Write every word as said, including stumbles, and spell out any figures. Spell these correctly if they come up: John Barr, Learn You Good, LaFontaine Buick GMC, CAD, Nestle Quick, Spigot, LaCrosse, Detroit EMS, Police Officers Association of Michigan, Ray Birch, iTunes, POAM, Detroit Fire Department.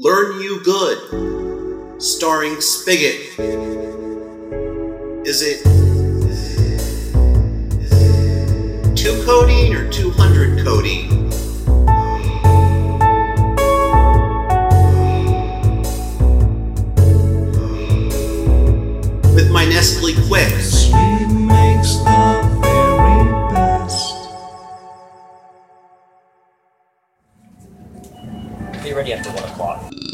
Learn You Good, starring Spigot. Is it two codeine or two hundred codeine? With my Nestle Quick. Sweet makes the very best. Be ready after one o'clock.